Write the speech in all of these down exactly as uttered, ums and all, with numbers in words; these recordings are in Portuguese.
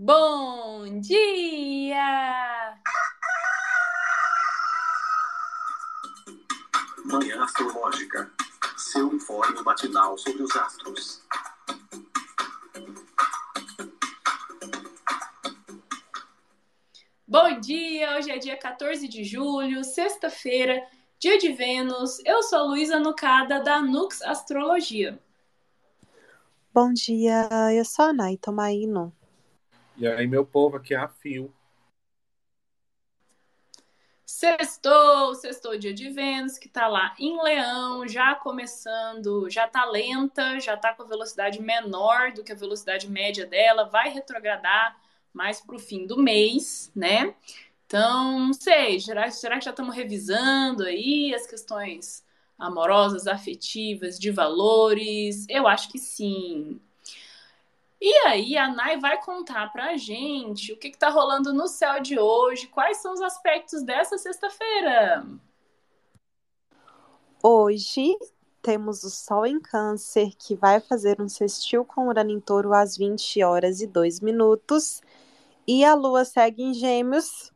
Bom dia! Manhã Astrológica, seu informe matinal sobre os astros. Bom dia! Hoje é dia quatorze de julho, sexta-feira, dia de Vênus. Eu sou a Luísa Nucada, da Nux Astrologia. Bom dia! Eu sou a Nai Tomaino. E aí, meu povo, aqui é a Fio. Sextou, sextou dia de Vênus, que tá lá em Leão, já começando, já tá lenta, já tá com a velocidade menor do que a velocidade média dela, vai retrogradar mais pro fim do mês, né? Então, não sei, será, será que já estamos revisando aí as questões amorosas, afetivas, de valores? Eu acho que sim. E aí, a Nai vai contar pra gente o que que tá rolando no céu de hoje, quais são os aspectos dessa sexta-feira. Hoje, temos o Sol em Câncer, que vai fazer um sextil com Urano em Touro às vinte horas e dois minutos. E a Lua segue em Gêmeos,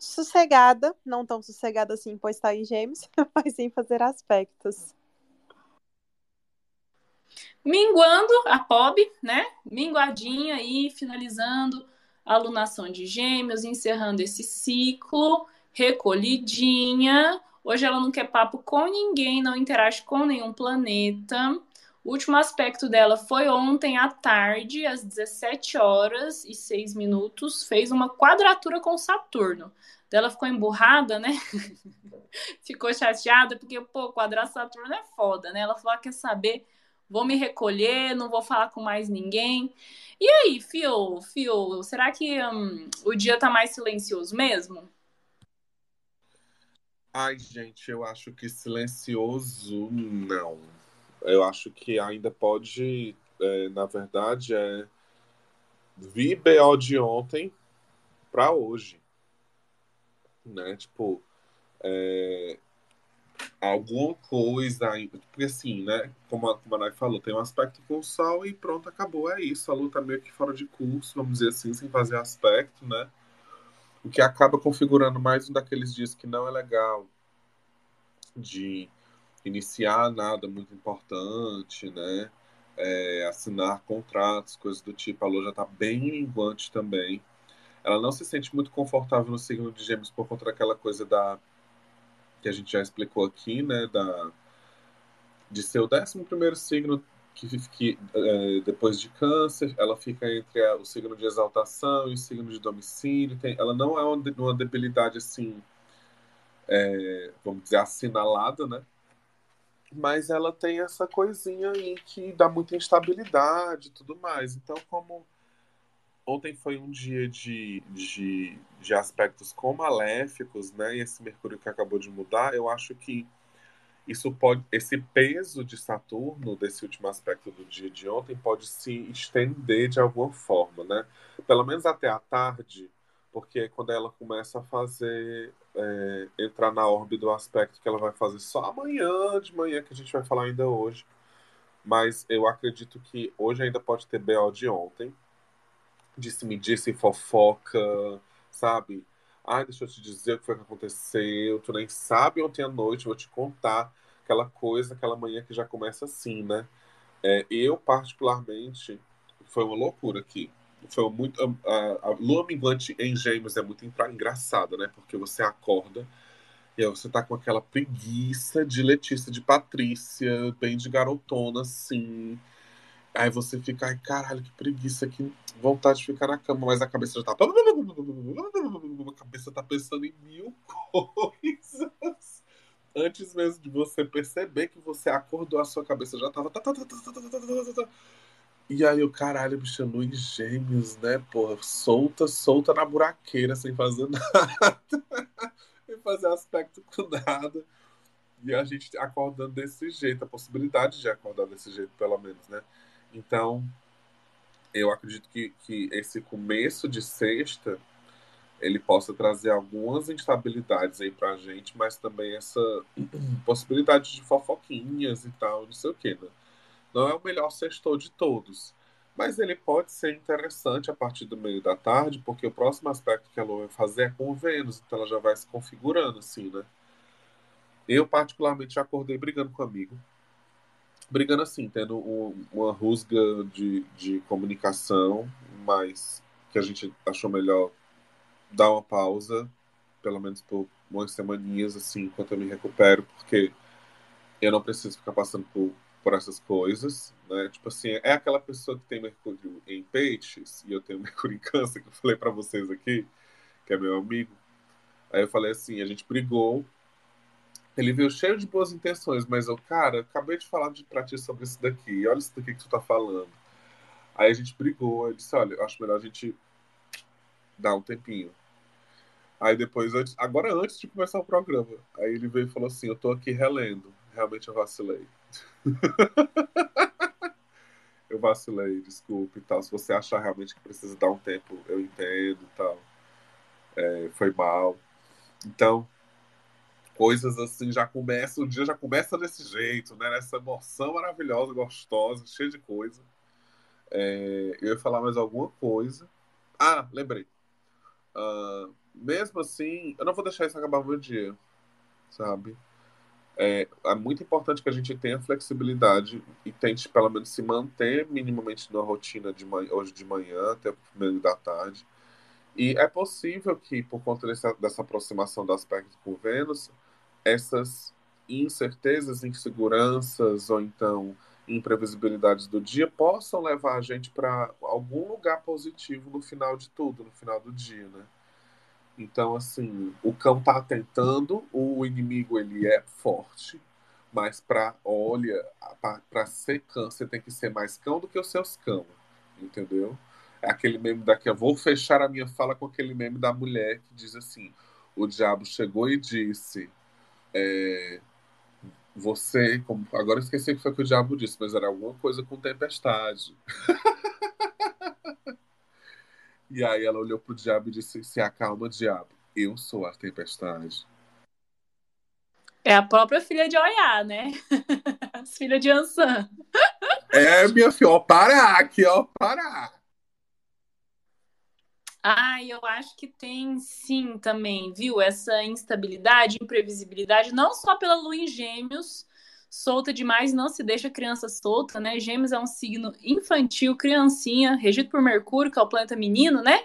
sossegada, não tão sossegada assim, pois tá em Gêmeos, mas sem fazer aspectos. Minguando a P O B, né? Minguadinha aí, finalizando a lunação de Gêmeos, encerrando esse ciclo, recolhidinha. Hoje ela não quer papo com ninguém, não interage com nenhum planeta. O último aspecto dela foi ontem à tarde, às dezessete horas e seis minutos, fez uma quadratura com Saturno. Ela ficou emburrada, né? Ficou chateada, porque, pô, quadrar Saturno é foda, né? Ela falou, ah, quer saber... Vou me recolher, não vou falar com mais ninguém. E aí, Fio, Fio, será que hum, o dia tá mais silencioso mesmo? Ai, gente, eu acho que silencioso, não. Eu acho que ainda pode, é, na verdade, é vir B O de ontem pra hoje. Né, tipo... É... alguma coisa, porque assim, né, como a, como a Nai falou, tem um aspecto com o Sol e pronto, acabou, é isso, a Lua tá meio que fora de curso, vamos dizer assim, sem fazer aspecto, né, o que acaba configurando mais um daqueles dias que não é legal de iniciar nada muito importante, né, é, assinar contratos, coisas do tipo. A Lua já tá bem minguante também, ela não se sente muito confortável no signo de Gêmeos por conta daquela coisa da que a gente já explicou aqui, né, da, de ser o décimo primeiro signo, que, que é, depois de Câncer, ela fica entre a, o signo de exaltação e o signo de domicílio. Tem, ela não é uma, uma debilidade, assim, é, vamos dizer, assinalada, né, mas ela tem essa coisinha aí que dá muita instabilidade e tudo mais. Então, como ontem foi um dia de, de, de aspectos com maléficos, né? E esse Mercúrio que acabou de mudar, eu acho que isso pode, esse peso de Saturno, desse último aspecto do dia de ontem, pode se estender de alguma forma, né? Pelo menos até a tarde, porque é quando ela começa a fazer, é, entrar na órbita do aspecto que ela vai fazer só amanhã, de manhã, que a gente vai falar ainda hoje. Mas eu acredito que hoje ainda pode ter B O de ontem. De se medir, se fofoca, sabe? Ai, deixa eu te dizer o que foi que aconteceu. Tu nem sabe ontem à noite, vou te contar. Aquela coisa, aquela manhã que já começa assim, né? É, eu, particularmente, foi uma loucura aqui. Foi muito, a, a, a lua minguante em Gêmeos é muito engraçada, né? Porque você acorda e aí você tá com aquela preguiça de Letícia, de Patrícia, bem de garotona, assim... Aí você fica, ai, caralho, que preguiça, que vontade de ficar na cama. Mas a cabeça já tá... A cabeça tá pensando em mil coisas. Antes mesmo de você perceber que você acordou, a sua cabeça já tava... E aí o caralho, bicho, no Gêmeos, né, porra? Solta, solta na buraqueira, sem fazer nada. Sem fazer aspecto com nada. E a gente acordando desse jeito, a possibilidade de acordar desse jeito, pelo menos, né? Então, eu acredito que, que esse começo de sexta, ele possa trazer algumas instabilidades aí pra gente, mas também essa possibilidade de fofoquinhas e tal, não sei o quê, né? Não é o melhor sextou de todos, Mas ele pode ser interessante a partir do meio da tarde, porque o próximo aspecto que a Lua vai fazer é com o Vênus, então ela já vai se configurando, assim, né? Eu, particularmente, já acordei brigando com um amigo. Brigando, assim, tendo um, uma rusga de, de comunicação, mas que a gente achou melhor dar uma pausa, pelo menos por umas semaninhas, assim, enquanto eu me recupero, porque eu não preciso ficar passando por... por essas coisas, né? Tipo assim, é aquela pessoa que tem Mercúrio em Peixes e eu tenho Mercúrio em Câncer, que eu falei pra vocês aqui, que é meu amigo. Aí eu falei assim, a gente brigou, ele veio cheio de boas intenções, mas eu, cara, acabei de falar de, pra ti sobre isso daqui, olha isso daqui que tu tá falando. Aí a gente brigou, eu disse, olha, acho melhor a gente dar um tempinho. Aí depois, antes, agora antes de começar o programa, aí ele veio e falou assim, eu tô aqui relendo, realmente eu vacilei. Eu vacilei, desculpe e tal. Se você achar realmente que precisa dar um tempo, eu entendo e tal. É, foi mal. Então, coisas assim já começam, o dia já começa desse jeito, né? Nessa emoção maravilhosa, gostosa, cheia de coisa. É, eu ia falar mais alguma coisa. Ah, lembrei. Uh, mesmo assim, eu não vou deixar isso acabar meu dia, sabe? É, é muito importante que a gente tenha flexibilidade e tente, pelo menos, se manter minimamente na rotina de manhã, hoje de manhã até o meio da tarde. E é possível que, por conta dessa, dessa aproximação do aspecto com Vênus, essas incertezas, inseguranças ou então imprevisibilidades do dia possam levar a gente para algum lugar positivo no final de tudo, no final do dia, né? Então, assim, o cão tá tentando, o inimigo, ele é forte, mas pra, olha, pra, pra ser cão, você tem que ser mais cão do que os seus cão, entendeu? É aquele meme daqui, eu vou fechar a minha fala com aquele meme da mulher que diz assim, o diabo chegou e disse, é, você, como, agora eu esqueci o que foi que o diabo disse, mas era alguma coisa com tempestade. E aí ela olhou pro diabo e disse, se acalma, diabo, eu sou a tempestade. É a própria filha de Oiá, né? As filhas de Ançã. É, minha filha, ó, Pará, aqui, ó, Pará. Ah, eu acho que tem sim também, viu? Essa instabilidade, imprevisibilidade, não só pela lua em Gêmeos, solta demais, não se deixa criança solta, né? Gêmeos é um signo infantil, criancinha, regido por Mercúrio, que é o planeta menino, né?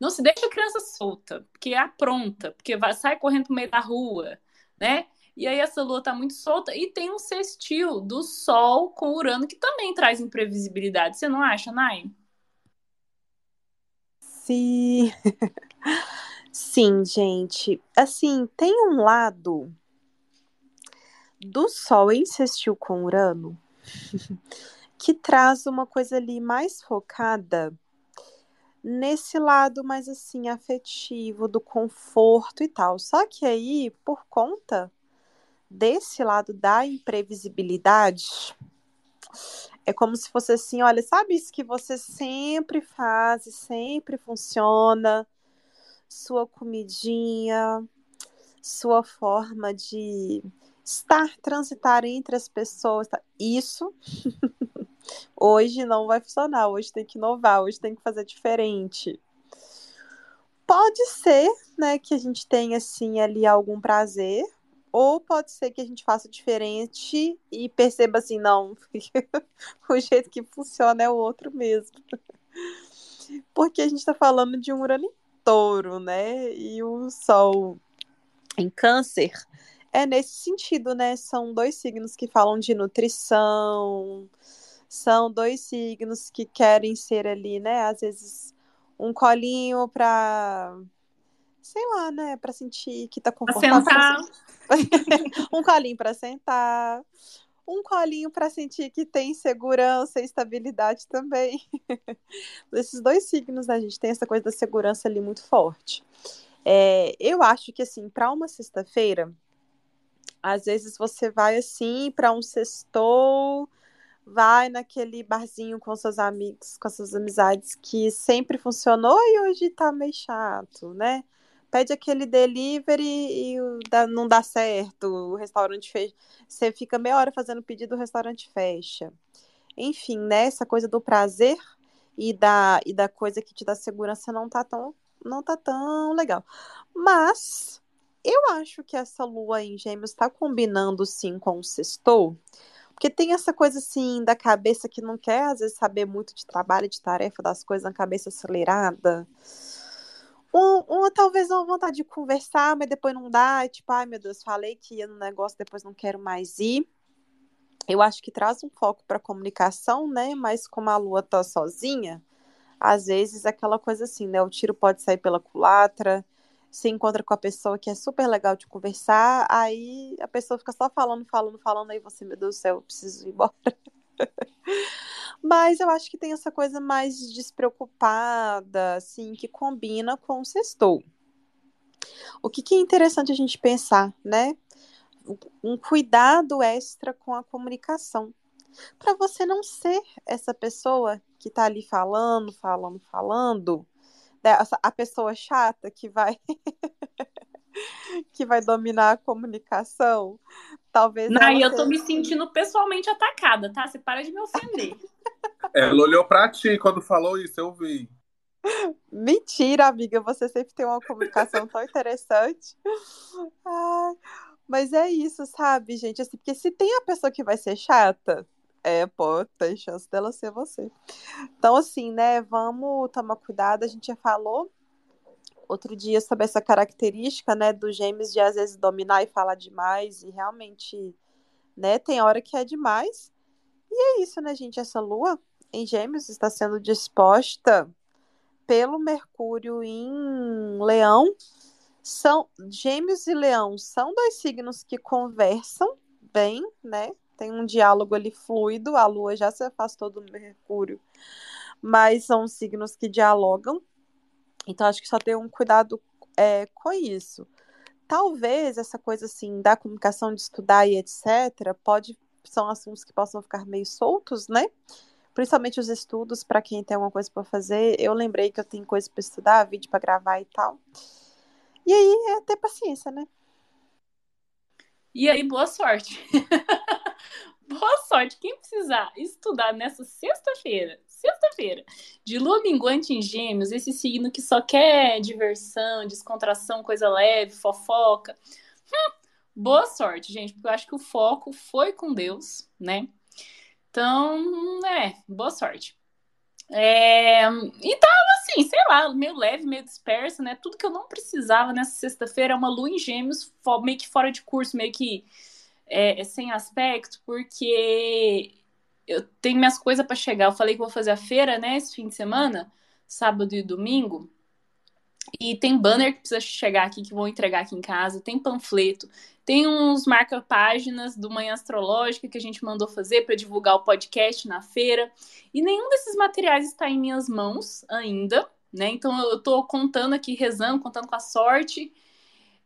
Não se deixa criança solta, porque é apronta, porque vai, sai correndo pro meio da rua, né? E aí essa lua tá muito solta e tem um sextil do Sol com Urano, que também traz imprevisibilidade. Você não acha, Nay? Sim. Sim, gente. Assim, tem um lado... do Sol em sextil com Urano, que traz uma coisa ali mais focada nesse lado mais assim afetivo, do conforto e tal. Só que aí, por conta desse lado da imprevisibilidade, é como se fosse assim, olha, sabe isso que você sempre faz, sempre funciona, sua comidinha, sua forma de... estar, transitar entre as pessoas, tá? Isso hoje não vai funcionar, hoje tem que inovar, hoje tem que fazer diferente. Pode ser, né, que a gente tenha, assim, ali algum prazer, ou pode ser que a gente faça diferente e perceba assim, não, o jeito que funciona é o outro mesmo. Porque a gente tá falando de um Urano em Touro, né, e o Sol em Câncer. É nesse sentido, né? São dois signos que falam de nutrição, são dois signos que querem ser ali, né? Às vezes um colinho pra, sei lá, né? Pra sentir que tá confortável. Pra sentar. Um colinho pra sentar. Um colinho pra sentir que tem segurança e estabilidade também. Esses dois signos, né? A gente tem essa coisa da segurança ali muito forte. É, eu acho que, assim, pra uma sexta-feira, às vezes você vai, assim, para um sextou, vai naquele barzinho com seus amigos, com suas amizades, que sempre funcionou e hoje tá meio chato, né? Pede aquele delivery e não dá certo, o restaurante fecha. Você fica meia hora fazendo pedido, o restaurante fecha. Enfim, né? Essa coisa do prazer e da, e da coisa que te dá segurança não tá tão, não tá tão legal. Mas eu acho que essa lua em Gêmeos tá combinando sim com o sextou, porque tem essa coisa assim da cabeça que não quer às vezes saber muito de trabalho, de tarefa, das coisas, na cabeça acelerada. Uma, uma talvez uma vontade de conversar, mas depois não dá, tipo, ai meu Deus, falei que ia no negócio, depois não quero mais ir. Eu acho que traz um foco para comunicação, né, mas como a lua tá sozinha, às vezes é aquela coisa assim, né, o tiro pode sair pela culatra, se encontra com a pessoa que é super legal de conversar, aí a pessoa fica só falando, falando, falando, aí você, meu Deus do céu, eu preciso ir embora. Mas eu acho que tem essa coisa mais despreocupada, assim, que combina com o sextou. O que, que é interessante a gente pensar, né? Um cuidado extra com a comunicação. Para você não ser essa pessoa que tá ali falando, falando, falando, né? A pessoa chata que vai... que vai dominar a comunicação, talvez... Não, eu tô me sentindo pessoalmente atacada, tá? Você para de me ofender. Ela olhou pra ti quando falou isso, eu vi. Mentira, amiga, você sempre tem uma comunicação tão interessante. Ai, mas é isso, sabe, gente? Assim, porque se tem a pessoa que vai ser chata, é, pô, tem chance dela ser você. Então, assim, né, vamos tomar cuidado, a gente já falou outro dia sobre essa característica, né, do Gêmeos de às vezes dominar e falar demais, e realmente, né, tem hora que é demais. E é isso, né, gente, essa lua em Gêmeos está sendo disposta pelo Mercúrio em Leão. São Gêmeos e Leão são dois signos que conversam bem, né, tem um diálogo ali fluido, a lua já se afastou do Mercúrio, mas são signos que dialogam. Então, acho que só ter um cuidado é, com isso. Talvez essa coisa, assim, da comunicação, de estudar e etcétera, pode, são assuntos que possam ficar meio soltos, né? Principalmente os estudos, para quem tem alguma coisa para fazer. Eu lembrei que eu tenho coisa para estudar, vídeo para gravar e tal. E aí, é ter paciência, né? E aí, boa sorte. Boa sorte. Quem precisar estudar nessa sexta-feira, sexta-feira, de lua minguante em Gêmeos, esse signo que só quer diversão, descontração, coisa leve, fofoca. Hum, boa sorte, gente, porque eu acho que o foco foi com Deus, né? Então, é, boa sorte. É, então, assim, sei lá, meio leve, meio disperso, né? Tudo que eu não precisava nessa sexta-feira é uma lua em Gêmeos, meio que fora de curso, meio que É, é sem aspecto, porque eu tenho minhas coisas para chegar. Eu falei que vou fazer a feira, né, esse fim de semana, sábado e domingo, e tem banner que precisa chegar aqui, que vão entregar aqui em casa, tem panfleto, tem uns marca-páginas do Manhã Astrológica que a gente mandou fazer para divulgar o podcast na feira, e nenhum desses materiais está em minhas mãos ainda, né? Então eu tô contando aqui, rezando, contando com a sorte,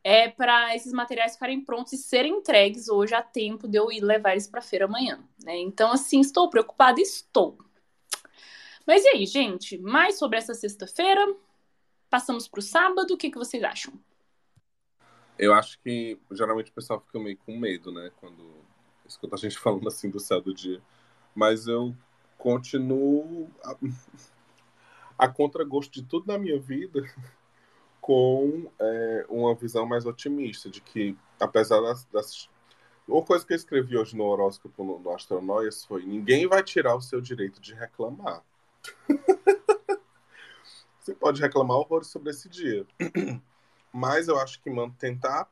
é para esses materiais ficarem prontos e serem entregues hoje a tempo de eu ir levar eles para feira amanhã, né? Então, assim, estou preocupada, estou. Mas e aí, gente? Mais sobre essa sexta-feira? Passamos para o sábado, o que, que vocês acham? Eu acho que, geralmente, o pessoal fica meio com medo, né? Quando escuta a gente falando assim do céu do dia. Mas eu continuo a, a contragosto de tudo na minha vida, com é, uma visão mais otimista, de que, apesar das, das... Uma coisa que eu escrevi hoje no horóscopo, no, no Astronóias, foi: ninguém vai tirar o seu direito de reclamar. Você pode reclamar horrores sobre esse dia. Mas eu acho que, mano, tentar...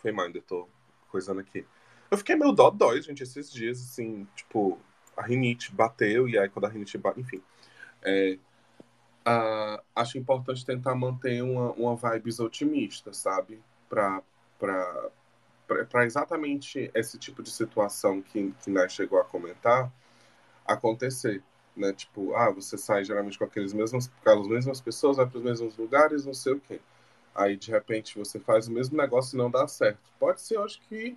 Foi mal, ainda estou coisando aqui. Eu fiquei meio dodói, gente, esses dias, assim, tipo, a rinite bateu, e aí quando a rinite bateu, enfim... É... Uh, acho importante tentar manter uma, uma vibes otimista, sabe? Para exatamente esse tipo de situação que, que Nai chegou a comentar acontecer, né? Tipo, ah, você sai geralmente com aqueles mesmos, com as mesmas pessoas, vai para os mesmos lugares, não sei o quê. Aí, de repente, você faz o mesmo negócio e não dá certo. Pode ser, eu acho que...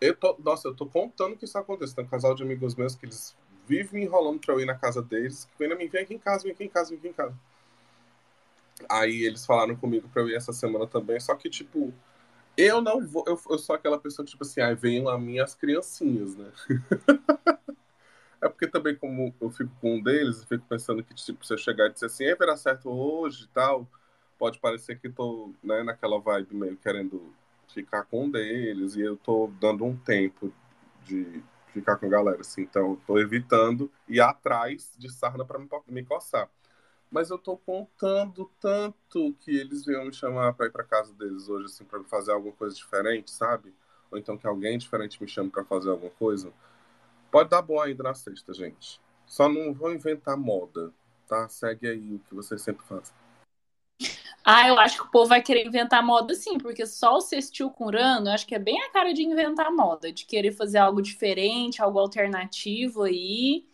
Eu tô, nossa, eu tô contando que isso acontece. Tem um casal de amigos meus que eles... vive me enrolando pra eu ir na casa deles, que ainda me vem aqui em casa, vem aqui em casa, vem aqui em casa. Aí eles falaram comigo pra eu ir essa semana também, só que, tipo, eu não vou, eu, eu sou aquela pessoa que, tipo assim, aí venham a mim as criancinhas, né? É porque também, como eu fico com um deles, eu fico pensando que, tipo, se eu chegar e dizer assim, vai dar certo hoje e tal, pode parecer que tô, né, naquela vibe meio querendo ficar com um deles, e eu tô dando um tempo de ficar com a galera, assim. Então, eu tô evitando ir atrás de sarna pra me, me coçar. Mas eu tô contando tanto que eles venham me chamar pra ir pra casa deles hoje, assim, pra fazer alguma coisa diferente, sabe? Ou então que alguém diferente me chame pra fazer alguma coisa. Pode dar bom ainda na sexta, gente. Só não vou inventar moda, tá? Segue aí o que vocês sempre fazem. Ah, eu acho que o povo vai querer inventar moda, sim, porque só o sextil com Urano, eu acho que é bem a cara de inventar moda, de querer fazer algo diferente, algo alternativo aí.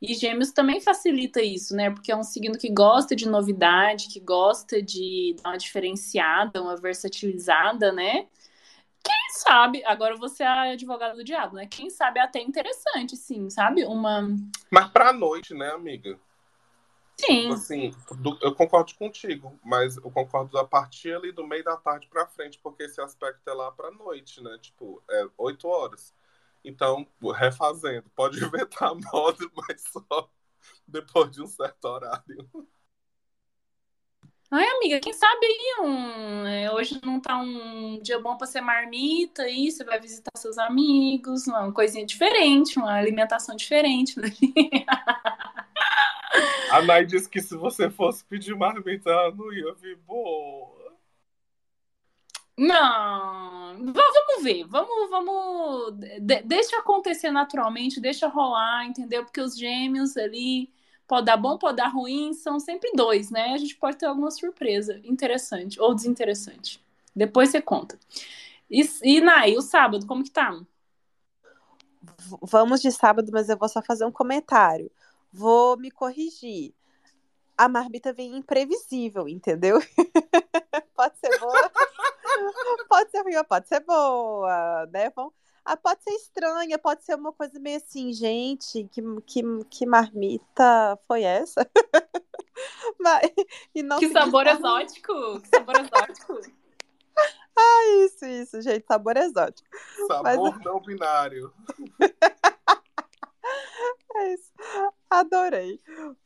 E Gêmeos também facilita isso, né? Porque é um signo que gosta de novidade, que gosta de dar uma diferenciada, uma versatilizada, né? Quem sabe, agora você é a advogada do diabo, né? Quem sabe é até interessante, sim, sabe? Uma... Mas pra noite, né, amiga? Sim. Assim, do, eu concordo contigo, mas eu concordo da partir ali do meio da tarde pra frente, porque esse aspecto é lá pra noite, né? Tipo, é oito horas. Então, refazendo, pode inventar moda, mas só depois de um certo horário. Ai, amiga, quem sabe aí um... hoje não tá um dia bom pra ser marmita, aí você vai visitar seus amigos, uma coisinha diferente, uma alimentação diferente. Né? A Nai disse que se você fosse pedir marmita, ela não ia vir boa. Não, vamos ver, vamos, vamos... De- deixa acontecer naturalmente, deixa rolar, entendeu? Porque os Gêmeos ali... Pode dar bom, pode dar ruim, são sempre dois, né? A gente pode ter alguma surpresa interessante ou desinteressante. Depois você conta. E, e Nai, o sábado, como que tá? Vamos de sábado, mas eu vou só fazer um comentário. Vou me corrigir. A marmita vem imprevisível, entendeu? Pode ser boa, pode ser ruim, pode ser boa, né? Vamos... Ah, pode ser estranha, pode ser uma coisa meio assim, gente, que, que, que marmita foi essa? Mas, e não que sabor exótico, que sabor exótico. Ah, isso, isso, gente, sabor exótico. Sabor mas... não binário. É isso, adorei.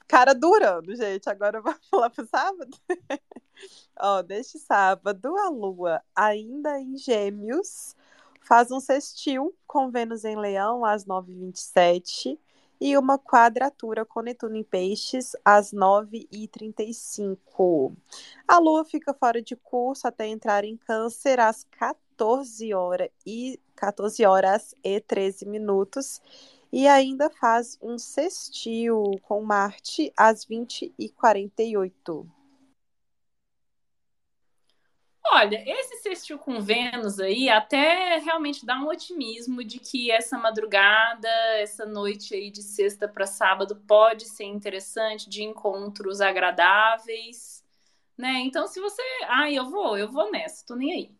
Cara durando, gente, agora vamos lá pro sábado? Ó, neste sábado, a Lua ainda em Gêmeos, faz um sextil com Vênus em Leão às nove e vinte e sete e uma quadratura com Netuno em Peixes às nove e trinta e cinco. A Lua fica fora de curso até entrar em Câncer às catorze horas e treze minutos e ainda faz um sextil com Marte às vinte e quarenta e oito. Olha, esse sextil com Vênus aí até realmente dá um otimismo de que essa madrugada, essa noite aí de sexta para sábado pode ser interessante, de encontros agradáveis, né? Então, se você... Ah, eu vou, eu vou nessa, tô nem aí.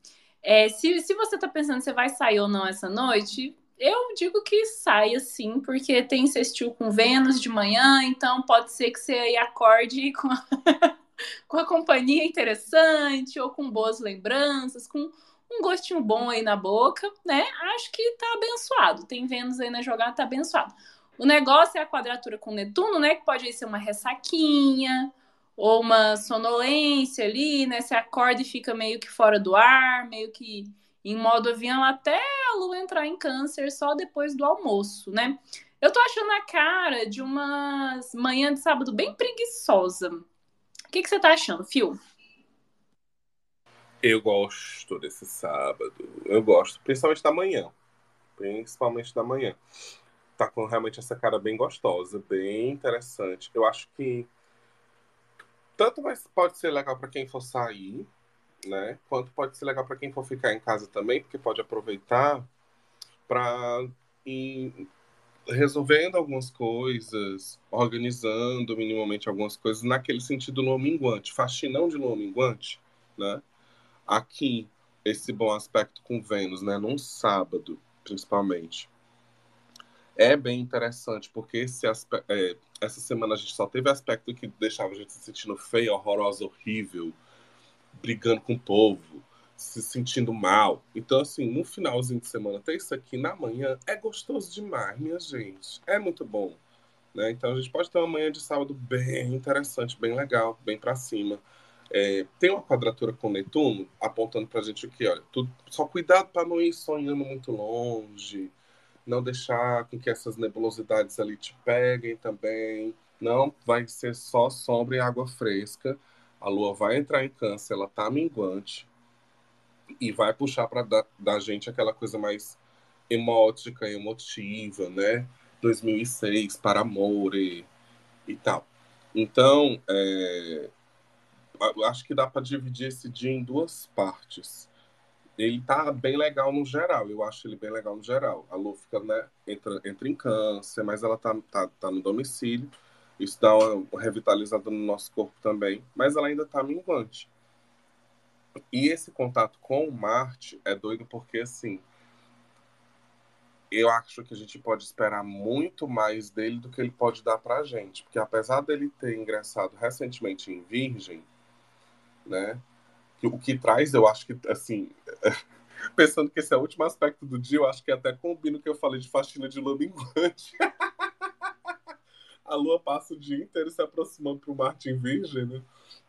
É, se, se você tá pensando se vai sair ou não essa noite, eu digo que saia sim, porque tem sextil com Vênus de manhã, então pode ser que você aí acorde com... com a companhia interessante, ou com boas lembranças, com um gostinho bom aí na boca, né? Acho que tá abençoado. Tem Vênus aí na jogada, tá abençoado. O negócio é a quadratura com Netuno, né? Que pode ser uma ressaquinha, ou uma sonolência ali, né? Você acorda e fica meio que fora do ar, meio que em modo avião, até a Lua entrar em Câncer só depois do almoço, né? Eu tô achando a cara de uma manhã de sábado bem preguiçosa. O que, que você tá achando, Phil? Eu gosto desse sábado. Eu gosto, principalmente da manhã. Principalmente da manhã. Tá com realmente essa cara bem gostosa, bem interessante. Eu acho que tanto pode ser legal para quem for sair, né? Quanto pode ser legal para quem for ficar em casa também, porque pode aproveitar para ir resolvendo algumas coisas, organizando minimamente algumas coisas, naquele sentido lua minguante, faxinão de lua minguante, né? Aqui, esse bom aspecto com Vênus, né? Num sábado, principalmente. É bem interessante, porque esse aspecto, é, essa semana a gente só teve aspecto que deixava a gente se sentindo feio, horrorosa, horrível, brigando com o povo, se sentindo mal. Então, assim, no finalzinho de semana, ter isso aqui na manhã é gostoso demais, minha gente. É muito bom. né? Então a gente pode ter uma manhã de sábado bem interessante, bem legal, bem para cima. É, tem uma quadratura com Netuno apontando pra gente aqui, olha, tudo, só cuidado para não ir sonhando muito longe, não deixar com que essas nebulosidades ali te peguem também, não vai ser só sombra e água fresca. A Lua vai entrar em Câncer, ela tá minguante e vai puxar para da, da gente aquela coisa mais emótica, emotiva, né? dois mil e seis, para amor e, e tal. Então, é, acho que dá para dividir esse dia em duas partes. Ele tá bem legal no geral, eu acho ele bem legal no geral. A Lua fica, né, entra, entra em Câncer, mas ela tá, tá, tá no domicílio. Isso dá uma revitalizada no nosso corpo também, mas ela ainda tá minguante. E esse contato com Marte é doido porque, assim, eu acho que a gente pode esperar muito mais dele do que ele pode dar pra gente. Porque apesar dele ter ingressado recentemente em Virgem, né, o que traz, eu acho que, assim, pensando que esse é o último aspecto do dia, eu acho que até combina o que eu falei de faxina de lua minguante. A Lua passa o dia inteiro se aproximando pro Marte em Virgem, né?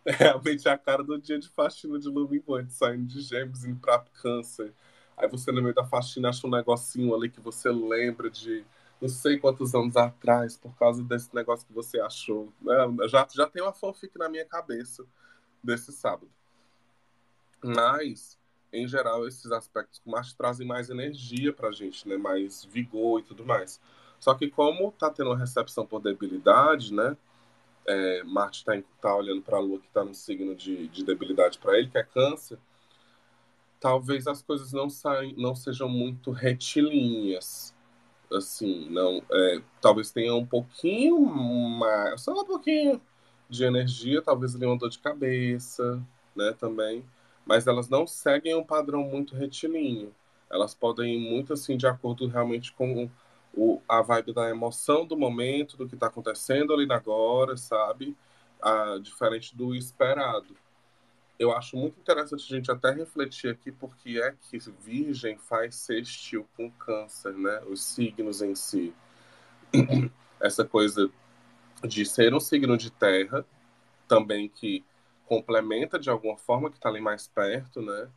É realmente a cara do dia de faxina de lua minguante, saindo de Gêmeos, indo pra Câncer. Aí você, no meio da faxina, acha um negocinho ali que você lembra de não sei quantos anos atrás, por causa desse negócio que você achou. É, já, já tem uma fanfic na minha cabeça desse sábado. Mas, em geral, esses aspectos com Marte trazem mais energia pra gente, né? Mais vigor e tudo mais. Só que como tá tendo uma recepção por debilidade, né? É, Marte tá, tá olhando pra Lua, que tá no signo de, de debilidade para ele, que é Câncer. Talvez as coisas não, saem, não sejam muito retilíneas. Assim, não... É, talvez tenha um pouquinho mais... Só um pouquinho de energia. Talvez ele uma dor de cabeça, né? Também. Mas elas não seguem um padrão muito retilíneo. Elas podem ir muito, assim, de acordo realmente com... O, a vibe da emoção do momento, do que está acontecendo ali agora, sabe? Ah, diferente do esperado. Eu acho muito interessante a gente até refletir aqui porque é que Virgem faz sextil com Câncer, né? Os signos em si. Essa coisa de ser um signo de terra, também que complementa de alguma forma, que está ali mais perto, né?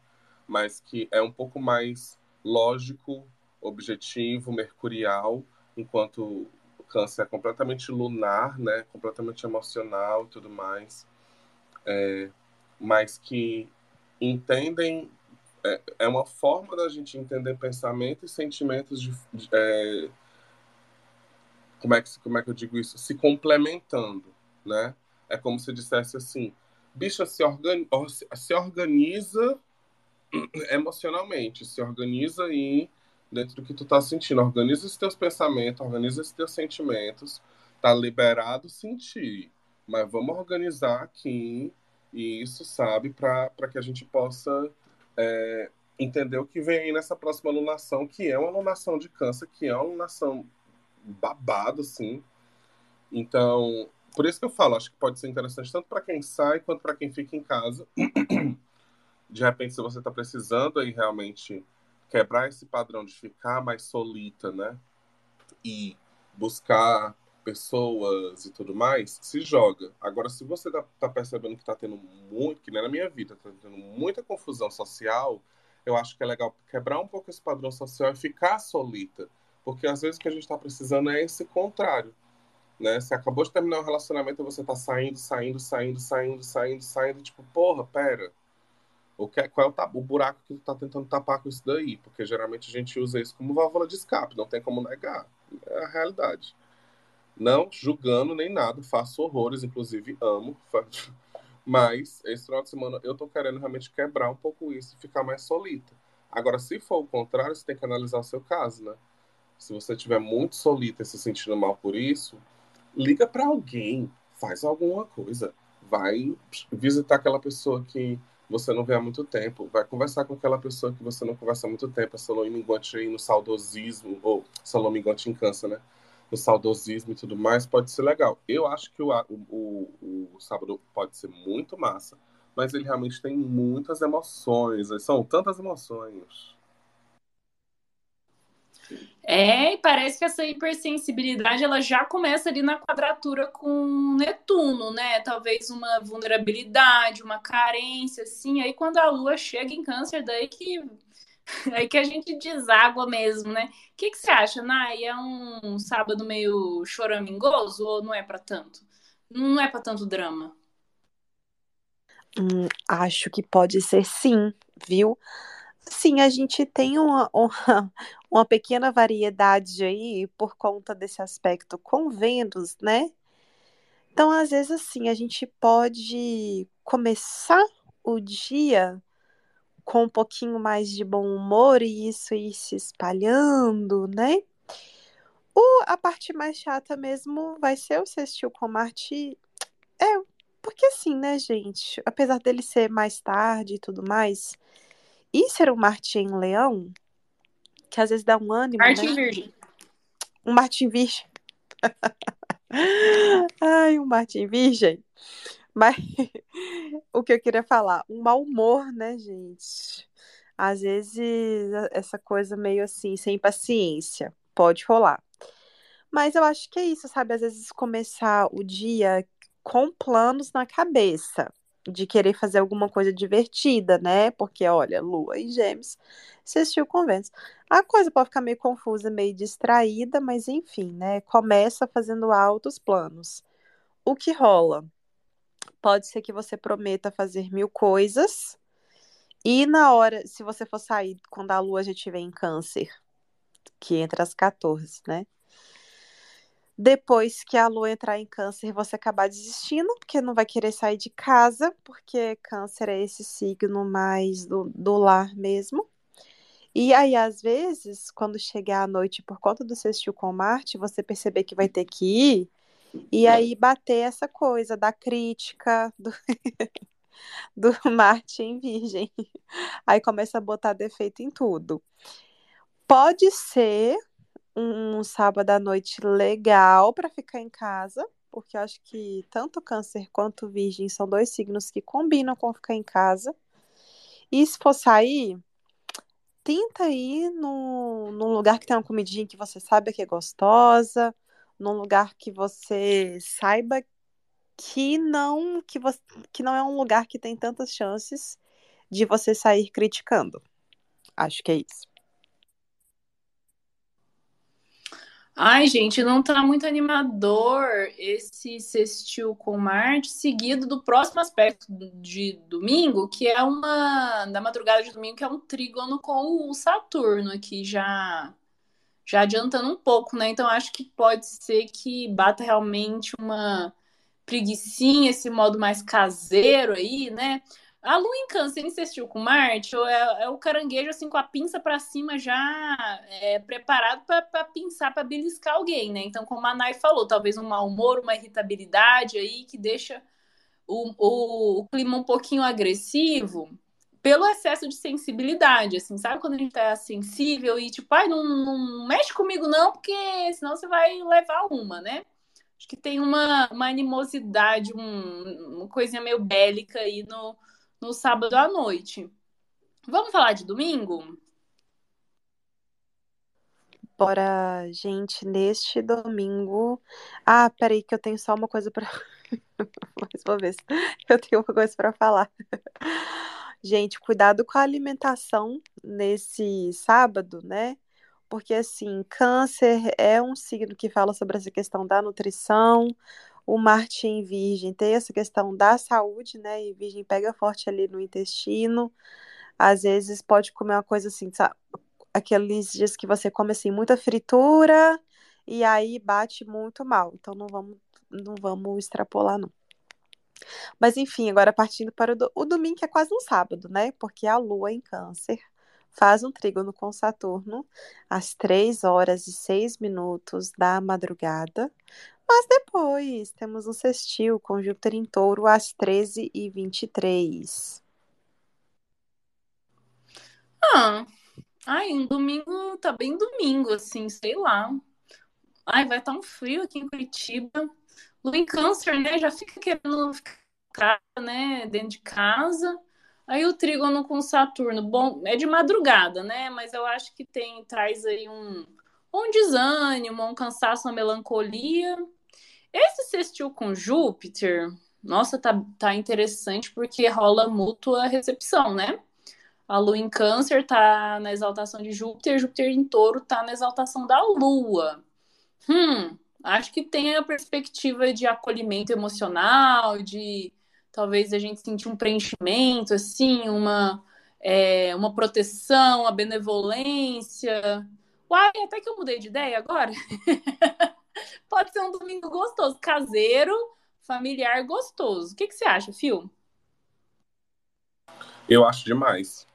Mas que é um pouco mais lógico, objetivo, mercurial, enquanto o Câncer é completamente lunar, né? Completamente emocional e tudo mais, é, mas que entendem, é, é uma forma da gente entender pensamentos e sentimentos de, de, é, como é que, como é que eu digo isso? Se complementando, né? É como se dissesse assim, bicha se, organi- se organiza emocionalmente, se organiza e dentro do que tu tá sentindo, organiza os teus pensamentos, organiza os teus sentimentos, tá liberado sentir, mas vamos organizar aqui, e isso, sabe, pra, pra que a gente possa é, entender o que vem aí nessa próxima alunação, que é uma alunação de Câncer, que é uma alunação babado, assim. Então, por isso que eu falo, acho que pode ser interessante tanto pra quem sai, quanto pra quem fica em casa. De repente, se você tá precisando aí realmente quebrar esse padrão de ficar mais solita, né? E buscar pessoas e tudo mais, se joga. Agora, se você tá, tá percebendo que tá tendo muito, que nem na minha vida, tá tendo muita confusão social, eu acho que é legal quebrar um pouco esse padrão social e ficar solita. Porque às vezes o que a gente tá precisando é esse contrário, né? Você acabou de terminar um relacionamento e você tá saindo, saindo, saindo, saindo, saindo, saindo, tipo, porra, pera. O que é, qual é o, tabu, o buraco que tu tá tentando tapar com isso daí? Porque geralmente a gente usa isso como válvula de escape, não tem como negar. É a realidade. Não julgando nem nada, faço horrores, inclusive amo. Mas esse final de semana eu tô querendo realmente quebrar um pouco isso e ficar mais solita. Agora, se for o contrário, você tem que analisar o seu caso, né? Se você estiver muito solita e se sentindo mal por isso, liga pra alguém, faz alguma coisa. Vai visitar aquela pessoa que você não vê há muito tempo, vai conversar com aquela pessoa que você não conversa há muito tempo, essa lua minguante aí no saudosismo, ou essa lua minguante em Câncer, né? No saudosismo e tudo mais, pode ser legal. Eu acho que o, o, o, o sábado pode ser muito massa, mas ele realmente tem muitas emoções, são tantas emoções. É, e parece que essa hipersensibilidade ela já começa ali na quadratura com Netuno, né? Talvez uma vulnerabilidade, uma carência, assim. Aí quando a Lua chega em Câncer, daí que, aí que a gente deságua mesmo, né? O que, que você acha, Nai? É um sábado meio choramingoso ou não é pra tanto? Não é pra tanto drama? Hum, acho que pode ser sim, viu? Sim, a gente tem uma, uma, uma pequena variedade aí por conta desse aspecto com Vênus, né? Então, às vezes, assim, a gente pode começar o dia com um pouquinho mais de bom humor e isso ir se espalhando, né? O, a parte mais chata mesmo vai ser o sextil com Marte. É, porque assim, né, gente? Apesar dele ser mais tarde e tudo mais... E ser um Marte em Leão, que às vezes dá um ânimo, Marte né? Virgem. Um Marte em Virgem. Ai, um Marte em Virgem. Mas o que eu queria falar, um mau humor, né, gente? Às vezes essa coisa meio assim, sem paciência, pode rolar. Mas eu acho que é isso, sabe? Às vezes começar o dia com planos na cabeça. De querer fazer alguma coisa divertida, né? Porque, olha, Lua e Gêmeos, sextil com Vênus. A coisa pode ficar meio confusa, meio distraída, mas enfim, né? Começa fazendo altos planos. O que rola? Pode ser que você prometa fazer mil coisas e na hora, se você for sair quando a Lua já estiver em Câncer, que entra às quatorze, né? Depois que a Lua entrar em Câncer, você acabar desistindo, porque não vai querer sair de casa, porque Câncer é esse signo mais do, do lar mesmo. E aí, às vezes, quando chegar à noite, por conta do sextil com Marte, você perceber que vai ter que ir, e aí bater essa coisa da crítica do, do Marte em Virgem. Aí começa a botar defeito em tudo. Pode ser... um sábado à noite legal para ficar em casa, porque eu acho que tanto Câncer quanto Virgem são dois signos que combinam com ficar em casa. E se for sair, tenta ir num, num lugar que tem uma comidinha que você sabe que é gostosa, num lugar que você saiba que não, que você, que não é um lugar que tem tantas chances de você sair criticando. Acho que é isso. Ai, gente, não tá muito animador esse sextil com Marte, seguido do próximo aspecto de domingo, que é uma... da madrugada de domingo, que é um trígono com o Saturno aqui, já, já adiantando um pouco, né? Então, acho que pode ser que bata realmente uma preguicinha, esse modo mais caseiro aí, né? A Lua em Câncer em sextil com Marte é, é o caranguejo assim com a pinça para cima já é, preparado para pinçar, para beliscar alguém, né? Então, como a Nai falou, talvez um mau humor, uma irritabilidade aí que deixa o, o, o clima um pouquinho agressivo pelo excesso de sensibilidade, assim, sabe? Quando a gente tá sensível e tipo, ai, não, não mexe comigo não, porque senão você vai levar uma, né? Acho que tem uma, uma animosidade, um, uma coisinha meio bélica aí no no sábado à noite. Vamos falar de domingo? Bora, gente, neste domingo... Ah, peraí, que eu tenho só uma coisa para... Mais uma vez, eu tenho uma coisa para falar. Gente, cuidado com a alimentação nesse sábado, né? Porque, assim, Câncer é um signo que fala sobre essa questão da nutrição... O Marte em Virgem tem essa questão da saúde, né? E Virgem pega forte ali no intestino. Às vezes pode comer uma coisa assim, sabe? Aqueles dias que você come, assim, muita fritura e aí bate muito mal. Então não vamos, não vamos extrapolar, não. Mas, enfim, agora partindo para o, do... o domingo, que é quase um sábado, né? Porque a Lua em Câncer faz um trígono com Saturno às três horas e seis minutos da madrugada. Mas depois temos um sextil com Júpiter em Touro às treze e vinte e três. Ah, ai, um domingo, tá bem domingo, assim, sei lá. Ai, vai estar um frio aqui em Curitiba. Lua em Câncer, né, já fica querendo ficar, né, dentro de casa. Aí o trígono com Saturno, bom, é de madrugada, né? Mas eu acho que tem, traz aí um, um desânimo, um cansaço, uma melancolia. Esse sextil com Júpiter, nossa, tá, tá interessante porque rola mútua recepção, né? A Lua em Câncer tá na exaltação de Júpiter, Júpiter em Touro tá na exaltação da Lua. Hum, acho que tem a perspectiva de acolhimento emocional, de talvez a gente sentir um preenchimento, assim, uma, é, uma proteção, uma benevolência. Uai, até que eu mudei de ideia agora. Pode ser um domingo gostoso, caseiro, familiar, gostoso. O que, que você acha, Phil? Eu acho demais.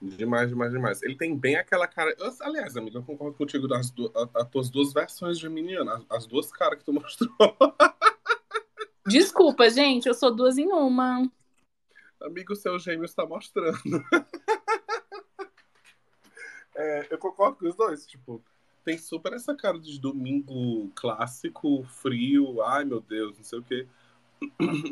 Demais, demais, demais. Ele tem bem aquela cara... Eu, aliás, amiga, eu concordo contigo das do... as tuas duas versões geminianas, as duas caras que tu mostrou. Desculpa, gente, eu sou duas em uma. Amigo, seu gêmeo está mostrando. É, eu concordo com os dois, tipo... Tem super essa cara de domingo clássico, frio, ai meu Deus, não sei o quê.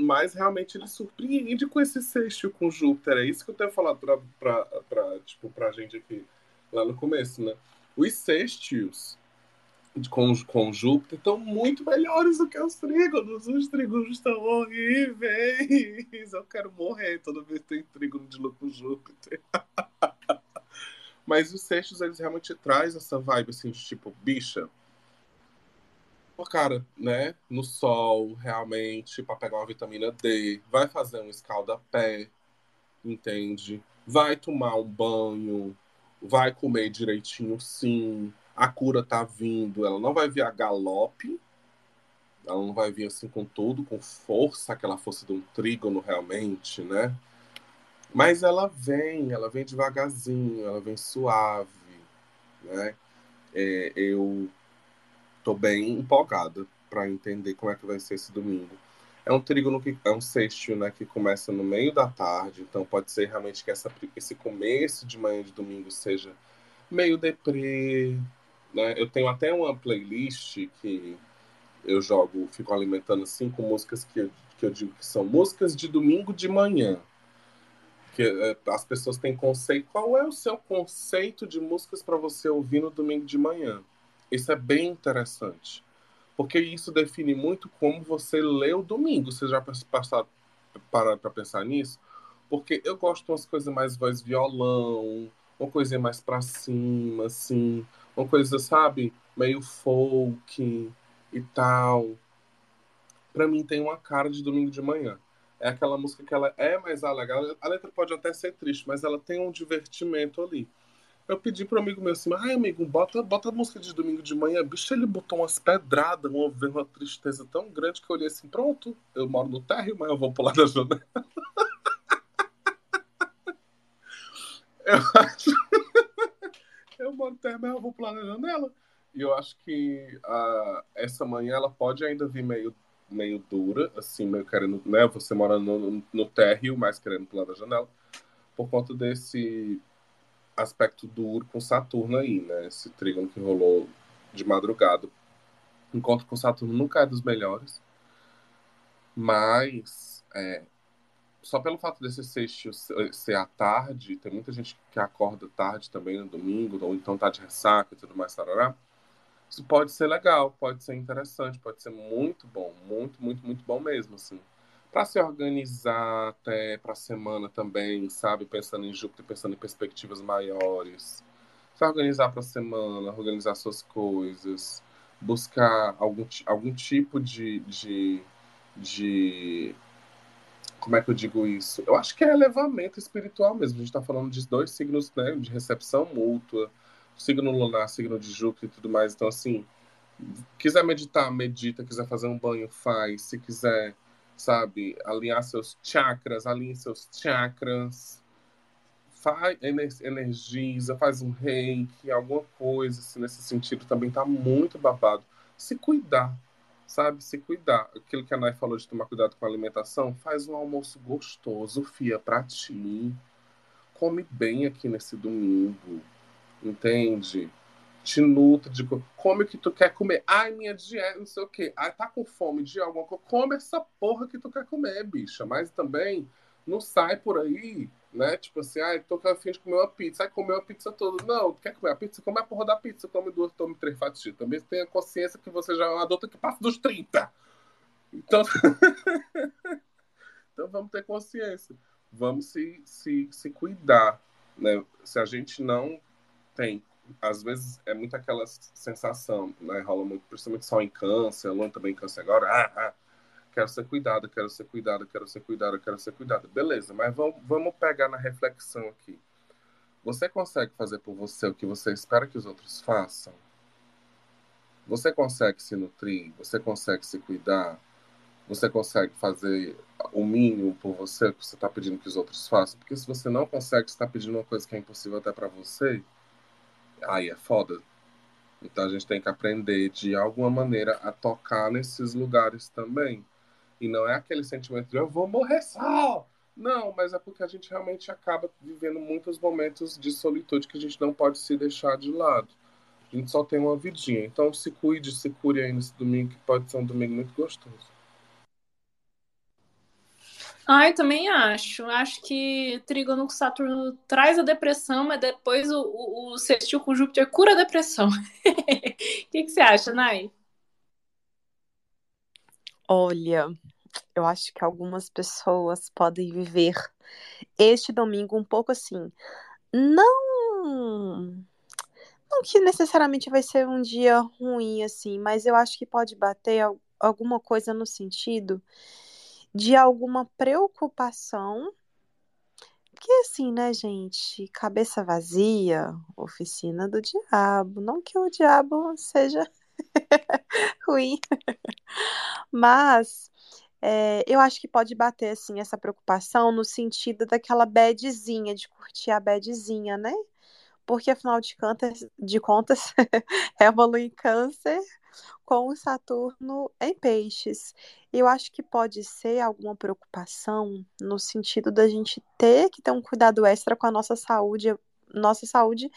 Mas realmente ele surpreende com esse sextil com Júpiter. É isso que eu tenho falado pra, pra, pra, tipo, pra gente aqui lá no começo, né? Os sextios com, com Júpiter estão muito melhores do que os trígonos. Os trígonos estão horríveis. Eu quero morrer toda vez que tem trígono de Lua com Júpiter. Mas os sextos, eles realmente trazem essa vibe, assim, de tipo, bicha. Pô, cara, né? No sol, realmente, pra pegar uma vitamina D. Vai fazer um escaldapé, entende? Vai tomar um banho. Vai comer direitinho, sim. A cura tá vindo. Ela não vai vir a galope. Ela não vai vir, assim, com tudo, com força. Aquela força de um trígono, realmente, né? Mas ela vem, ela vem devagarzinho, ela vem suave, né? É, eu tô bem empolgada para entender como é que vai ser esse domingo. É um trígono, que, é um sextil, né, que começa no meio da tarde, então pode ser realmente que essa, esse começo de manhã de domingo seja meio deprê, né? Eu tenho até uma playlist que eu jogo, fico alimentando assim com músicas que eu, que eu digo que são músicas de domingo de manhã. Porque as pessoas têm conceito. Qual é o seu conceito de músicas para você ouvir no domingo de manhã? Isso é bem interessante. Porque isso define muito como você lê o domingo. Você já passou para pensar nisso? Porque eu gosto de umas coisas mais voz violão, uma coisinha mais para cima, assim. Uma coisa, sabe, meio folk e tal. Para mim tem uma cara de domingo de manhã. É aquela música que ela é mais alegre. A letra pode até ser triste, mas ela tem um divertimento ali. Eu pedi para um amigo meu assim, ai amigo, bota, bota a música de domingo de manhã. Bicho, ele botou umas pedradas, uma, uma tristeza tão grande que eu olhei assim, pronto, eu moro no térreo, mas eu vou pular da janela. Eu acho... Eu moro no térreo, mas eu vou pular da janela. E eu acho que uh, essa manhã ela pode ainda vir meio... meio dura, assim, meio querendo, né, você mora no, no, no térreo, mas querendo pular da janela, por conta desse aspecto duro com Saturno aí, né, esse trígono que rolou de madrugada. Encontro com Saturno nunca é dos melhores, mas é, só pelo fato desse sextil ser à tarde, tem muita gente que acorda tarde também no domingo, ou então tá de ressaca e tudo mais, tarará. Isso pode ser legal, pode ser interessante, pode ser muito bom, muito, muito, muito bom mesmo, assim. Pra se organizar até pra semana também, sabe? Pensando em Júpiter, pensando em perspectivas maiores. Se organizar pra semana, organizar suas coisas, buscar algum, algum tipo de, de, de... Como é que eu digo isso? Eu acho que é elevamento espiritual mesmo. A gente tá falando de dois signos, né? De recepção mútua. Signo lunar, signo de Júpiter e tudo mais. Então, assim, quiser meditar, medita. Quiser fazer um banho, faz. Se quiser, sabe, alinhar seus chakras, alinhe seus chakras. Faz, energiza, faz um reiki, alguma coisa. Assim, nesse sentido, também tá muito babado. Se cuidar, sabe? Se cuidar. Aquilo que a Nai falou de tomar cuidado com a alimentação, faz um almoço gostoso, fia, pra ti. Come bem aqui nesse domingo. Entende? Te nutre, de... come o que tu quer comer. Ai, minha dieta, não sei o quê. Ai, tá com fome de alguma coisa. Come essa porra que tu quer comer, bicha. Mas também não sai por aí, né? Tipo assim, ah, tô com a fim de comer uma pizza. Aí comeu a pizza toda. Não, quer comer a pizza? Come a porra da pizza. Come duas, tome três fatias. Também tenha consciência que você já é uma adulta que passa dos trinta. Então... então vamos ter consciência. Vamos se, se, se cuidar, né? Se a gente não tem... Às vezes é muito aquela sensação, né? Rola muito, principalmente só em câncer, Lua também em câncer agora. Ah, ah, quero ser cuidado, quero ser cuidado, quero ser cuidado, quero ser cuidado. Beleza, mas vamos, vamos pegar na reflexão aqui. Você consegue fazer por você o que você espera que os outros façam? Você consegue se nutrir? Você consegue se cuidar? Você consegue fazer o mínimo por você que você está pedindo que os outros façam? Porque se você não consegue, você está pedindo uma coisa que é impossível até para você. Aí é foda. Então a gente tem que aprender de alguma maneira a tocar nesses lugares também. E não é aquele sentimento de eu vou morrer só. Não, mas é porque a gente realmente acaba vivendo muitos momentos de solitude que a gente não pode se deixar de lado. A gente só tem uma vidinha. Então se cuide, se cure aí nesse domingo, que pode ser um domingo muito gostoso. Ah, eu também acho. Acho que trígono com Saturno traz a depressão, mas depois o, o, o sextil com Júpiter cura a depressão. O que, que você acha, Nai? Olha, eu acho que algumas pessoas podem viver este domingo um pouco assim. Não, não que necessariamente vai ser um dia ruim, assim, mas eu acho que pode bater alguma coisa no sentido... de alguma preocupação, porque assim, né, gente, cabeça vazia, oficina do diabo, não que o diabo seja ruim, mas é, eu acho que pode bater, assim, essa preocupação no sentido daquela badzinha, de curtir a badzinha, né, porque afinal de contas, de contas é uma lua em câncer, com o Saturno em peixes. Eu acho que pode ser alguma preocupação no sentido da gente ter que ter um cuidado extra com a nossa saúde, nossa saúde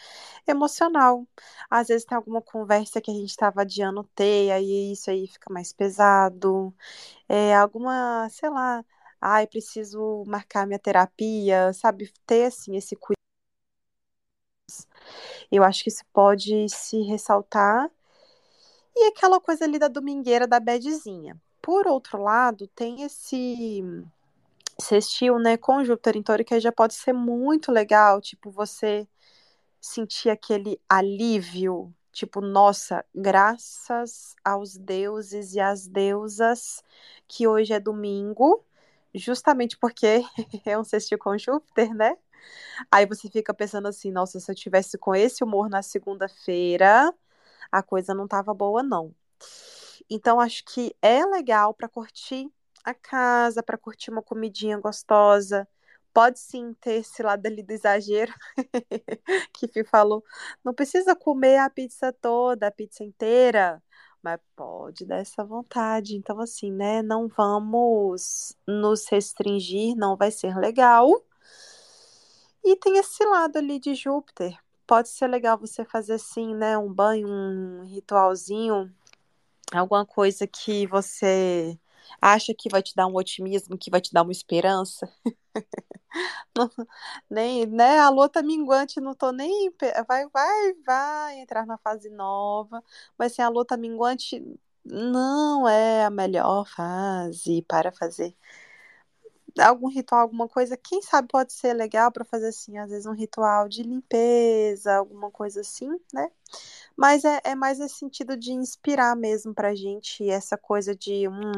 emocional. Às vezes tem alguma conversa que a gente estava adiando ter, e aí isso aí fica mais pesado. É, alguma, sei lá, ai, ah, preciso marcar minha terapia, sabe? Ter, assim, esse cuidado. Eu acho que isso pode se ressaltar. E aquela coisa ali da domingueira, da badzinha. Por outro lado, tem esse sextil, né, com Júpiter em Touro, que já pode ser muito legal, tipo, você sentir aquele alívio, tipo, nossa, graças aos deuses e às deusas, que hoje é domingo, justamente porque é um sextil com Júpiter, né? Aí você fica pensando assim, nossa, se eu tivesse com esse humor na segunda-feira... a coisa não estava boa, não. Então, acho que é legal para curtir a casa, para curtir uma comidinha gostosa. Pode sim ter esse lado ali do exagero, que Fih falou, não precisa comer a pizza toda, a pizza inteira, mas pode dar essa vontade. Então, assim, né, não vamos nos restringir, não vai ser legal. E tem esse lado ali de Júpiter. Pode ser legal você fazer, assim, né, um banho, um ritualzinho, alguma coisa que você acha que vai te dar um otimismo, que vai te dar uma esperança. Não, nem, né, a lua tá minguante, não tô nem... Vai, vai, vai entrar na fase nova, mas sem a lua tá minguante, não é a melhor fase para fazer... algum ritual, alguma coisa, quem sabe pode ser legal para fazer, assim, às vezes um ritual de limpeza, alguma coisa assim, né? Mas é, é mais nesse sentido de inspirar mesmo pra gente essa coisa de um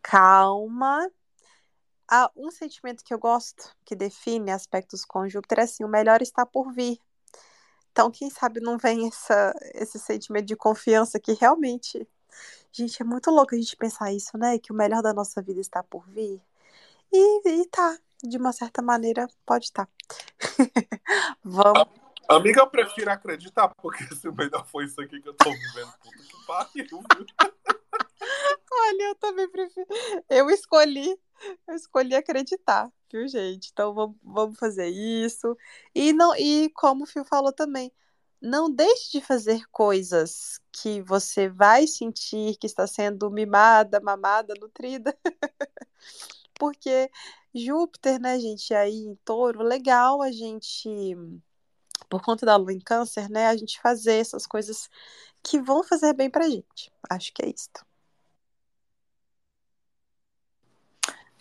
calma. Ah, um sentimento que eu gosto, que define aspectos com Júpiter, é assim, o melhor está por vir. Então, quem sabe não vem essa, esse sentimento de confiança que realmente, gente, é muito louco a gente pensar isso, né? Que o melhor da nossa vida está por vir. E, e tá, de uma certa maneira, pode estar. Vamos. Amiga, eu prefiro acreditar, porque se o melhor foi isso aqui que eu tô vivendo, puta que pariu. Olha, eu também prefiro. Eu escolhi, eu escolhi acreditar, viu, gente? Então, vamos, vamos fazer isso. E, não, e como o Fih falou também, não deixe de fazer coisas que você vai sentir que está sendo mimada, mamada, nutrida. porque Júpiter, né, gente, aí em Touro, legal a gente, por conta da Lua em Câncer, né, a gente fazer essas coisas que vão fazer bem pra gente. Acho que é isso.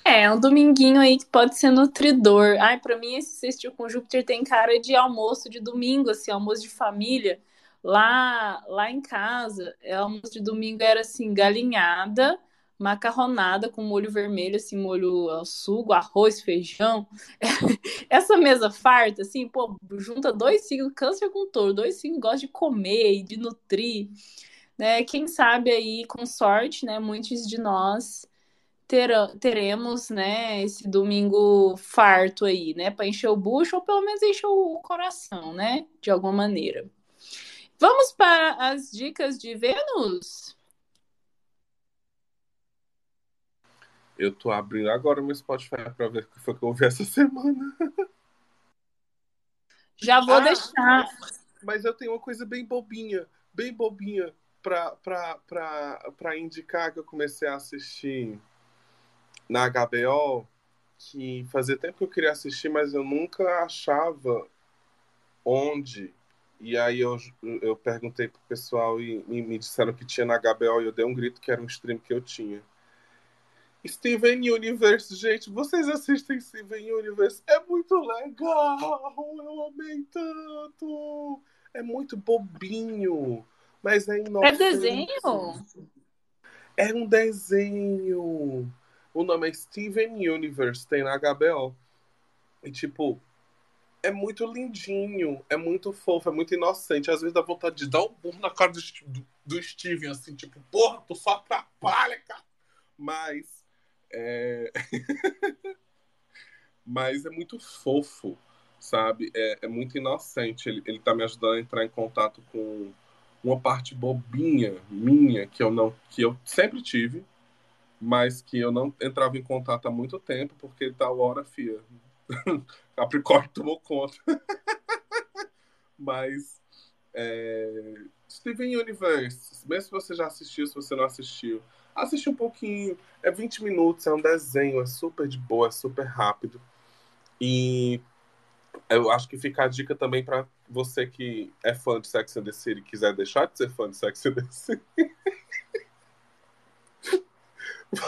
É, um dominguinho aí que pode ser nutridor. Ai, pra mim esse sextil com Júpiter tem cara de almoço de domingo, assim, almoço de família. Lá, lá em casa, almoço de domingo era assim, galinhada, macarronada com molho vermelho, assim, molho ao sugo, arroz, feijão. Essa mesa farta, assim, pô, junta dois signos, Câncer com Touro, dois signos gostam de comer e de nutrir, né? Quem sabe aí, com sorte, né, muitos de nós teremos, né, esse domingo farto aí, né, para encher o bucho ou pelo menos encher o coração, né, de alguma maneira. Vamos para as dicas de Vênus? Eu tô abrindo agora meu Spotify para ver o que foi que eu ouvi essa semana. Já vou ah, deixar. Mas eu tenho uma coisa bem bobinha, bem bobinha para para para para indicar, que eu comecei a assistir na agá bê ó, que fazia tempo que eu queria assistir, mas eu nunca achava onde. E aí eu, eu perguntei pro pessoal e me, me disseram que tinha na agá bê ó, e eu dei um grito que era um stream que eu tinha. Steven Universe, gente, vocês assistem Steven Universe? É muito legal! Eu amei tanto! É muito bobinho, mas é inocente. É desenho? É um desenho. O nome é Steven Universe, tem na agá bê ó. E, tipo, é muito lindinho, é muito fofo, é muito inocente. Às vezes dá vontade de dar um burro na cara do, do, do Steven, assim, tipo, porra, tu só atrapalha, cara. Mas é... Mas é muito fofo, sabe? É, é muito inocente. Ele, ele tá me ajudando a entrar em contato com uma parte bobinha minha, que eu, não, que eu sempre tive, mas que eu não entrava em contato há muito tempo, porque tal hora, fia, Capricórnio tomou conta. Mas é... Steven Universe, mesmo se você já assistiu, se você não assistiu, assiste um pouquinho, é vinte minutos, é um desenho, é super de boa, é super rápido. E eu acho que fica a dica também pra você que é fã de Sex and the City e quiser deixar de ser fã de Sex and the City.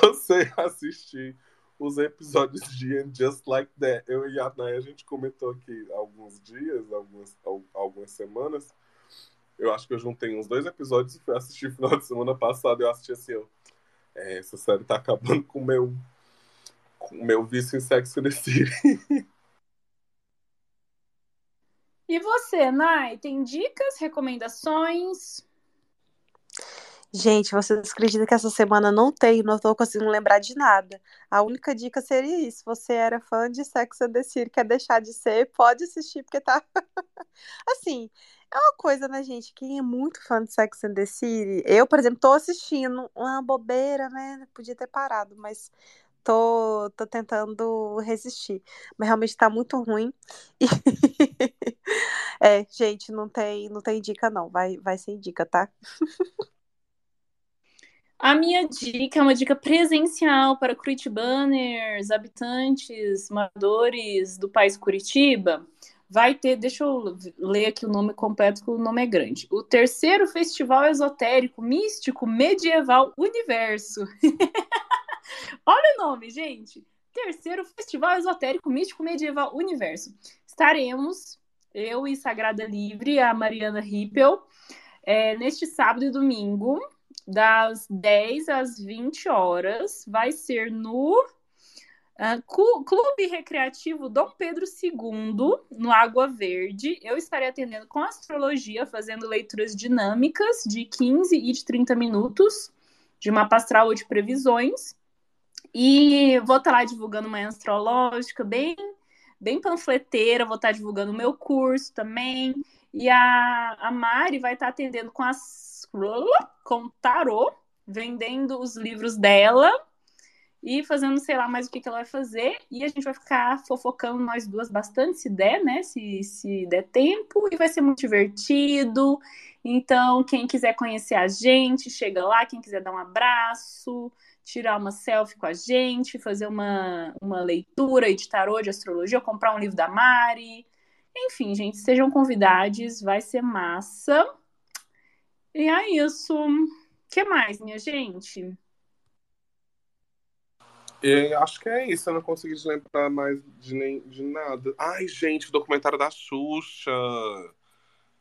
Você assistir os episódios de And Just Like That. Eu e a Nai, a gente comentou aqui alguns dias, algumas, algumas semanas. Eu acho que eu juntei uns dois episódios e fui assistir no final de semana passado. Eu assisti assim, eu... É, essa série tá acabando com o meu, com o meu vício em Sex and the City. E você, Nai? Tem dicas, recomendações? Gente, vocês acreditam que essa semana não tem, não estou conseguindo lembrar de nada. A única dica seria isso: você era fã de Sex and the City, quer deixar de ser, pode assistir, porque tá... Assim, é uma coisa, né, gente? Quem é muito fã de Sex and the City, eu, por exemplo, tô assistindo uma bobeira, né? Podia ter parado, mas tô, tô tentando resistir. Mas realmente tá muito ruim. E... é, gente, não tem, não tem dica, não. Vai, vai sem dica, tá? A minha dica é uma dica presencial para curitibaners, habitantes, moradores do país Curitiba. Vai ter, deixa eu ler aqui o nome completo, que o nome é grande. O Terceiro Festival Esotérico Místico Medieval Universo. Olha o nome, gente. Terceiro Festival Esotérico Místico Medieval Universo. Estaremos, eu e Sagrada Livre, a Mariana Rippel, é, neste sábado e domingo, das dez às vinte horas, vai ser no uh, Clube Recreativo Dom Pedro segundo, no Água Verde. Eu estarei atendendo com astrologia, fazendo leituras dinâmicas de quinze e de trinta minutos, de mapa astral ou de previsões. E vou estar lá divulgando Manhã Astrológica, bem, bem panfleteira, vou estar divulgando o meu curso também. E a, a Mari vai estar atendendo com as com tarô, vendendo os livros dela e fazendo, sei lá, mais o que, que ela vai fazer. E a gente vai ficar fofocando nós duas bastante, se der, né? Se, se der tempo. E vai ser muito divertido. Então, quem quiser conhecer a gente, chega lá. Quem quiser dar um abraço, tirar uma selfie com a gente, fazer uma, uma leitura de tarô, de astrologia, comprar um livro da Mari. Enfim, gente, sejam convidados, vai ser massa. E é isso. O que mais, minha gente? E acho que é isso, eu não consegui lembrar mais de, nem, de nada. Ai, gente, o documentário da Xuxa,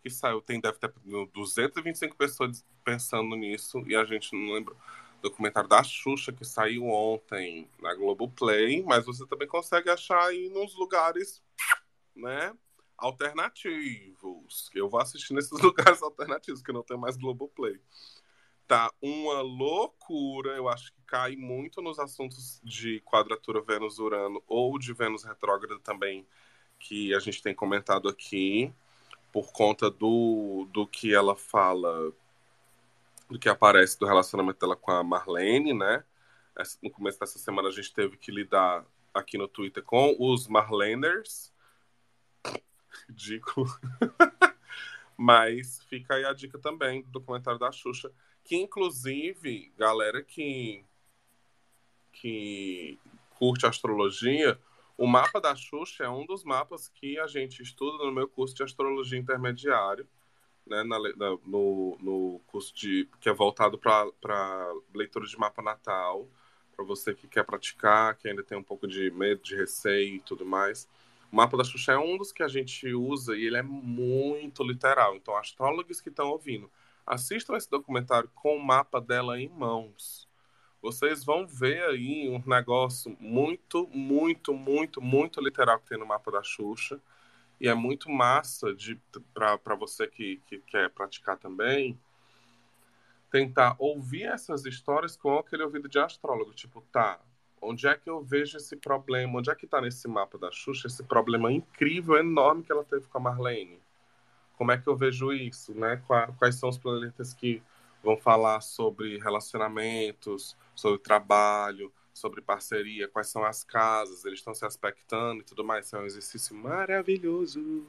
que saiu, tem, deve ter duzentas e vinte e cinco pessoas pensando nisso, e a gente não lembra. Documentário da Xuxa, que saiu ontem na Globoplay, mas você também consegue achar aí nos lugares, né, alternativos. Eu vou assistir nesses lugares alternativos, que não tem mais Globoplay. Tá uma loucura, eu acho que cai muito nos assuntos de quadratura Vênus-Urano ou de Vênus retrógrada também, que a gente tem comentado aqui, por conta do, do que ela fala, do que aparece do relacionamento dela com a Marlene, né? No começo dessa semana a gente teve que lidar aqui no Twitter com os Marleners. Ridículo. Mas fica aí a dica também do documentário da Xuxa, que inclusive, galera que, que curte astrologia, o mapa da Xuxa é um dos mapas que a gente estuda no meu curso de astrologia intermediário, né, na, na, no, no curso de, que é voltado para leitura de mapa natal, para você que quer praticar, que ainda tem um pouco de medo, de receio e tudo mais. O mapa da Xuxa é um dos que a gente usa e ele é muito literal. Então, astrólogos que estão ouvindo, assistam esse documentário com o mapa dela em mãos. Vocês vão ver aí um negócio muito, muito, muito, muito literal que tem no mapa da Xuxa. E é muito massa para você que, que quer praticar também, tentar ouvir essas histórias com aquele ouvido de astrólogo. Tipo, tá, onde é que eu vejo esse problema? Onde é que tá nesse mapa da Xuxa esse problema incrível, enorme que ela teve com a Marlene? Como é que eu vejo isso, né? Quais são os planetas que vão falar sobre relacionamentos, sobre trabalho, sobre parceria, quais são as casas, eles estão se aspectando e tudo mais. Isso é um exercício maravilhoso.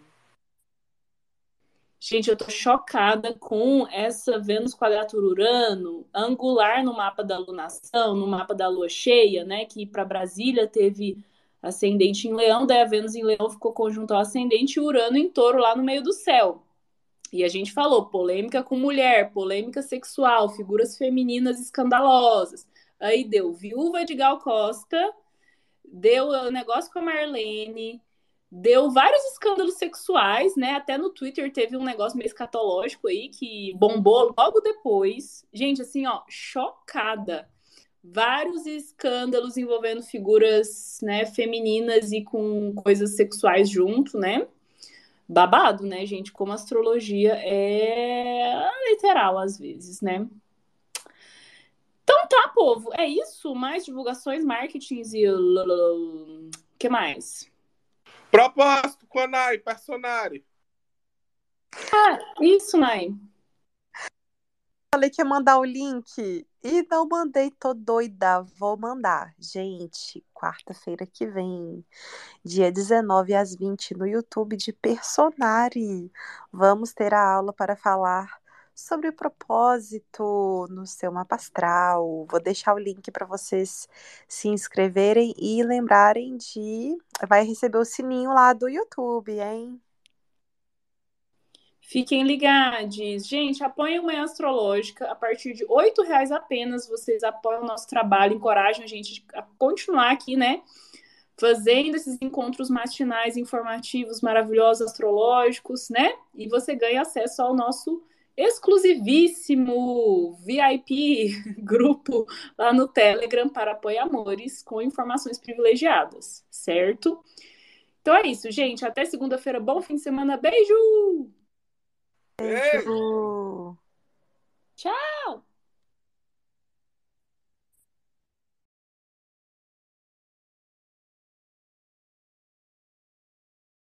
Gente, eu tô chocada com essa Vênus quadratura Urano, angular no mapa da lunação, no mapa da lua cheia, né? Que para Brasília teve ascendente em Leão, daí a Vênus em Leão ficou conjunto ao ascendente e Urano em Touro lá no meio do céu. E a gente falou polêmica com mulher, polêmica sexual, figuras femininas escandalosas. Aí deu viúva de Gal Costa, deu o negócio com a Marlene, deu vários escândalos sexuais, né? Até no Twitter teve um negócio meio escatológico aí que bombou logo depois. Gente, assim, ó, chocada. Vários escândalos envolvendo figuras, né, femininas e com coisas sexuais junto, né? Babado, né, gente? Como a astrologia é literal, às vezes, né? Então tá, povo. É isso. Mais divulgações, marketings e... O que mais? Propósito, Conai, Personari. Ah, isso, Nai. Falei que ia mandar o link e não mandei, tô doida, vou mandar. Gente, quarta-feira que vem, dia dezenove às vinte, no YouTube de Personari, vamos ter a aula para falar sobre o propósito no seu mapa astral. Vou deixar o link para vocês se inscreverem e lembrarem de... Vai receber o sininho lá do YouTube, hein? Fiquem ligados. Gente, apoiem o Manhã Astrológica. A partir de oito reais apenas, vocês apoiam o nosso trabalho, encorajam a gente a continuar aqui, né? Fazendo esses encontros matinais, informativos, maravilhosos, astrológicos, né? E você ganha acesso ao nosso exclusivíssimo V I P grupo lá no Telegram para apoiamores com informações privilegiadas, certo? Então é isso, gente. Até segunda-feira. Bom fim de semana. Beijo! Beijo. Tchau!